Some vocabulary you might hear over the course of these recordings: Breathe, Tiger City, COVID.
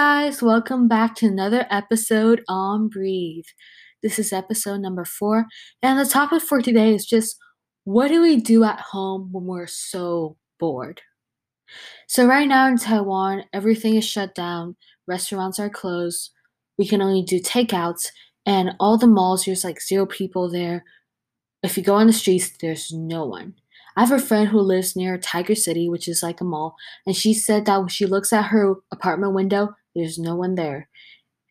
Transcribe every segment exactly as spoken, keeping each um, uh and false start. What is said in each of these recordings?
guys, welcome back to another episode on Breathe. This is episode number four, and the topic for today is just what do we do at home when we're so bored? So right now in Taiwan, everything is shut down, restaurants are closed, we can only do takeouts, and all the malls, there's like zero people there. If you go on the streets, there's no one. I have a friend who lives near Tiger City, which is like a mall, and she said that when she looks at her apartment window, there's no one there.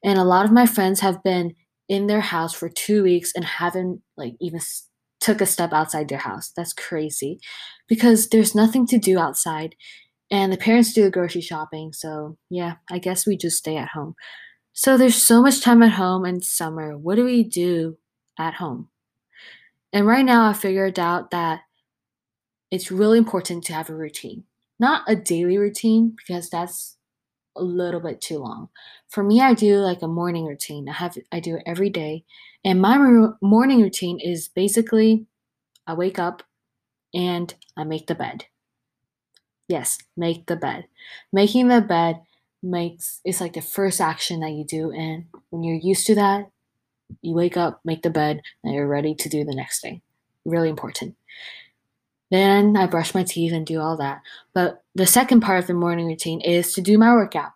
And a lot of my friends have been in their house for two weeks and haven't like even took a step outside their house. That's crazy because there's nothing to do outside, and the parents do the grocery shopping. So yeah, I guess we just stay at home. So there's so much time at home in summer. What do we do at home? And right now I figured out that it's really important to have a routine. Not a daily routine because that's a little bit too long. For me, I do like a morning routine. I have I do it every day. And my ro- morning routine is basically I wake up and I make the bed. Yes, make the bed. Making the bed makes it's like the first action that you do, and when you're used to that, you wake up, make the bed, and you're ready to do the next thing. Really important. Then I brush my teeth and do all that. But the second part of the morning routine is to do my workout.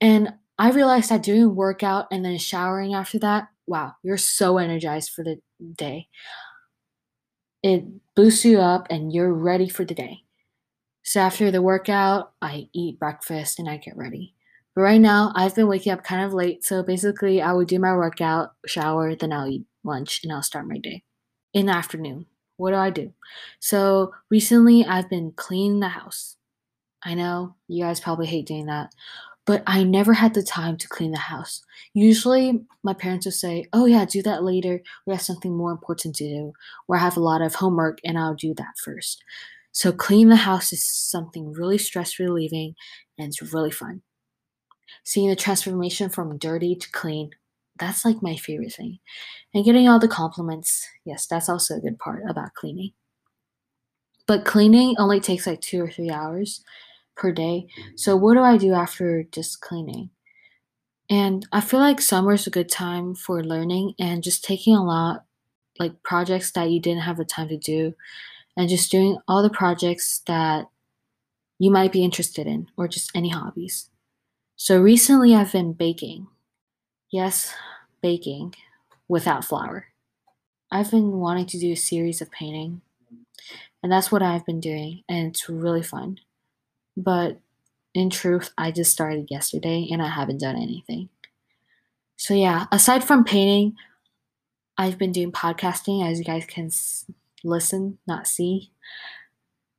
And I realized that doing workout and then showering after that, wow, you're so energized for the day. It boosts you up and you're ready for the day. So after the workout, I eat breakfast and I get ready. But right now, I've been waking up kind of late, so basically I would do my workout, shower, then I'll eat lunch, and I'll start my day. In the afternoon, what do I do? So recently, I've been cleaning the house. I know, you guys probably hate doing that, but I never had the time to clean the house. Usually, my parents would say, oh yeah, do that later. We have something more important to do, or I have a lot of homework, and I'll do that first. So cleaning the house is something really stress relieving, and it's really fun. Seeing the transformation from dirty to clean, that's like my favorite thing. And getting all the compliments, yes, that's also a good part about cleaning. But cleaning only takes like two or three hours per day. So what do I do after just cleaning? And I feel like summer's a good time for learning and just taking a lot, like projects that you didn't have the time to do. And just doing all the projects that you might be interested in, or just any hobbies. So recently I've been baking. Yes, baking without flour. I've been wanting to do a series of painting, and that's what I've been doing, and it's really fun. But in truth, I just started yesterday, and I haven't done anything. So yeah, aside from painting, I've been doing podcasting, as you guys can see. Listen, not see.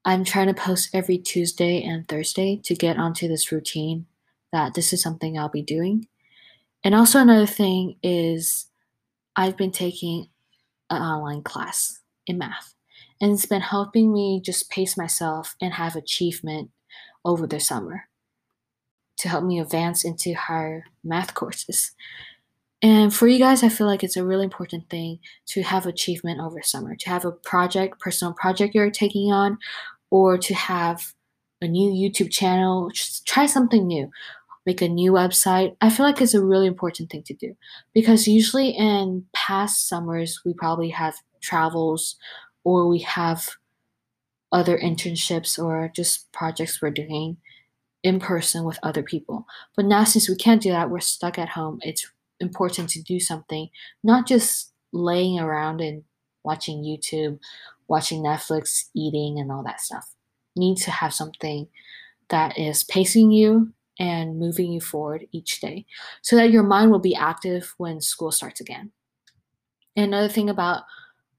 I'm trying to post every Tuesday and Thursday to get onto this routine that this is something I'll be doing. And also another thing is I've been taking an online class in math, and it's been helping me just pace myself and have achievement over the summer to help me advance into higher math courses. And for you guys, I feel like it's a really important thing to have achievement over summer, to have a project, personal project you're taking on, or to have a new YouTube channel, just try something new, make a new website. I feel like it's a really important thing to do because usually in past summers, we probably have travels or we have other internships or just projects we're doing in person with other people. But now since we can't do that, we're stuck at home. It's important to do something, not just laying around and watching YouTube, watching Netflix, eating, and all that stuff. You need to have something that is pacing you and moving you forward each day so that your mind will be active when school starts again. And another thing about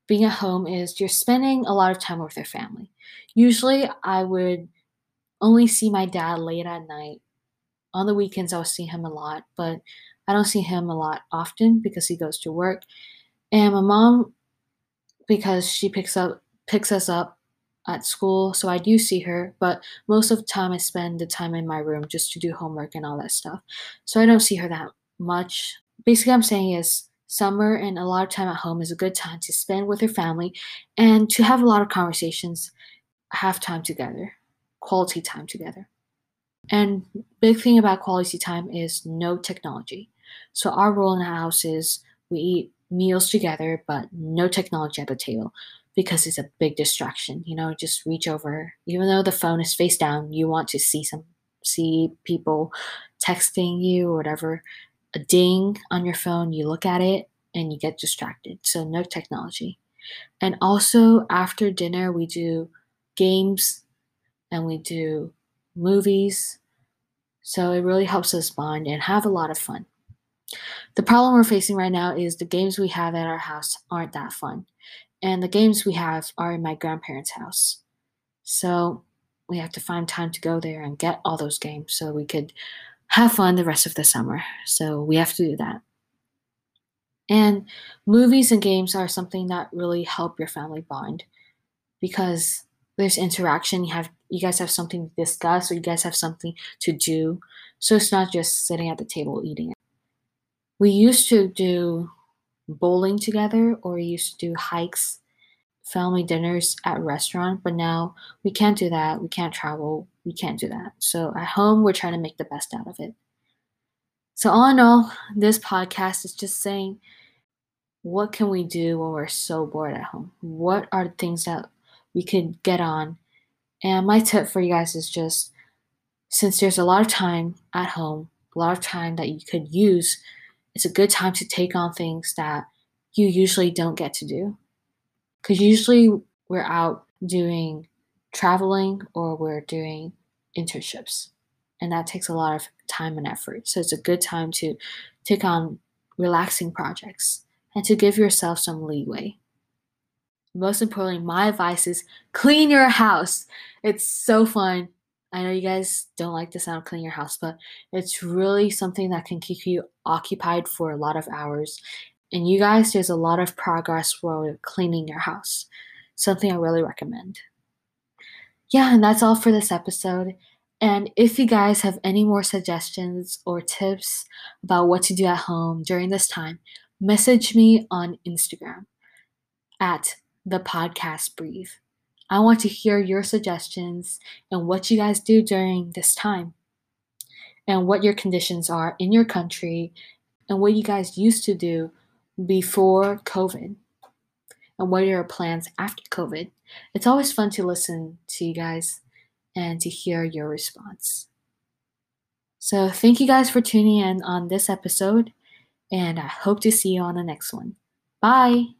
being at home is you're spending a lot of time with your family. Usually, I would only see my dad late at night. On the weekends, I would see him a lot, but I don't see him a lot often because he goes to work. And my mom, because she picks up picks us up at school, so I do see her, but most of the time I spend the time in my room just to do homework and all that stuff. So I don't see her that much. Basically, I'm saying is summer and a lot of time at home is a good time to spend with your family and to have a lot of conversations, have time together, quality time together. And big thing about quality time is no technology. So our rule in the house is we eat meals together, but no technology at the table because it's a big distraction. You know, just reach over. Even though the phone is face down, you want to see some see people texting you or whatever. A ding on your phone, you look at it and you get distracted. So no technology. And also after dinner, we do games and we do movies. So it really helps us bond and have a lot of fun. The problem we're facing right now is the games we have at our house aren't that fun. And the games we have are in my grandparents' house. So we have to find time to go there and get all those games so we could have fun the rest of the summer. So we have to do that. And movies and games are something that really help your family bond because there's interaction. You have, you guys have something to discuss, or you guys have something to do. So it's not just sitting at the table eating it. We used to do bowling together, or we used to do hikes, family dinners at a restaurant, but now we can't do that. We can't travel. We can't do that. So at home, we're trying to make the best out of it. So all in all, this podcast is just saying, what can we do when we're so bored at home? What are the things that we could get on? And my tip for you guys is just, since there's a lot of time at home, a lot of time that you could use, it's a good time to take on things that you usually don't get to do. Because usually we're out doing traveling or we're doing internships. And that takes a lot of time and effort. So it's a good time to take on relaxing projects and to give yourself some leeway. Most importantly, my advice is clean your house. It's so fun. I know you guys don't like the sound of cleaning your house, but it's really something that can keep you occupied for a lot of hours. And you guys, there's a lot of progress while cleaning your house. Something I really recommend. Yeah, and that's all for this episode. And if you guys have any more suggestions or tips about what to do at home during this time, message me on Instagram at the podcast Breathe. I want to hear your suggestions and what you guys do during this time and what your conditions are in your country and what you guys used to do before COVID and what are your plans after COVID. It's always fun to listen to you guys and to hear your response. So thank you guys for tuning in on this episode, and I hope to see you on the next one. Bye!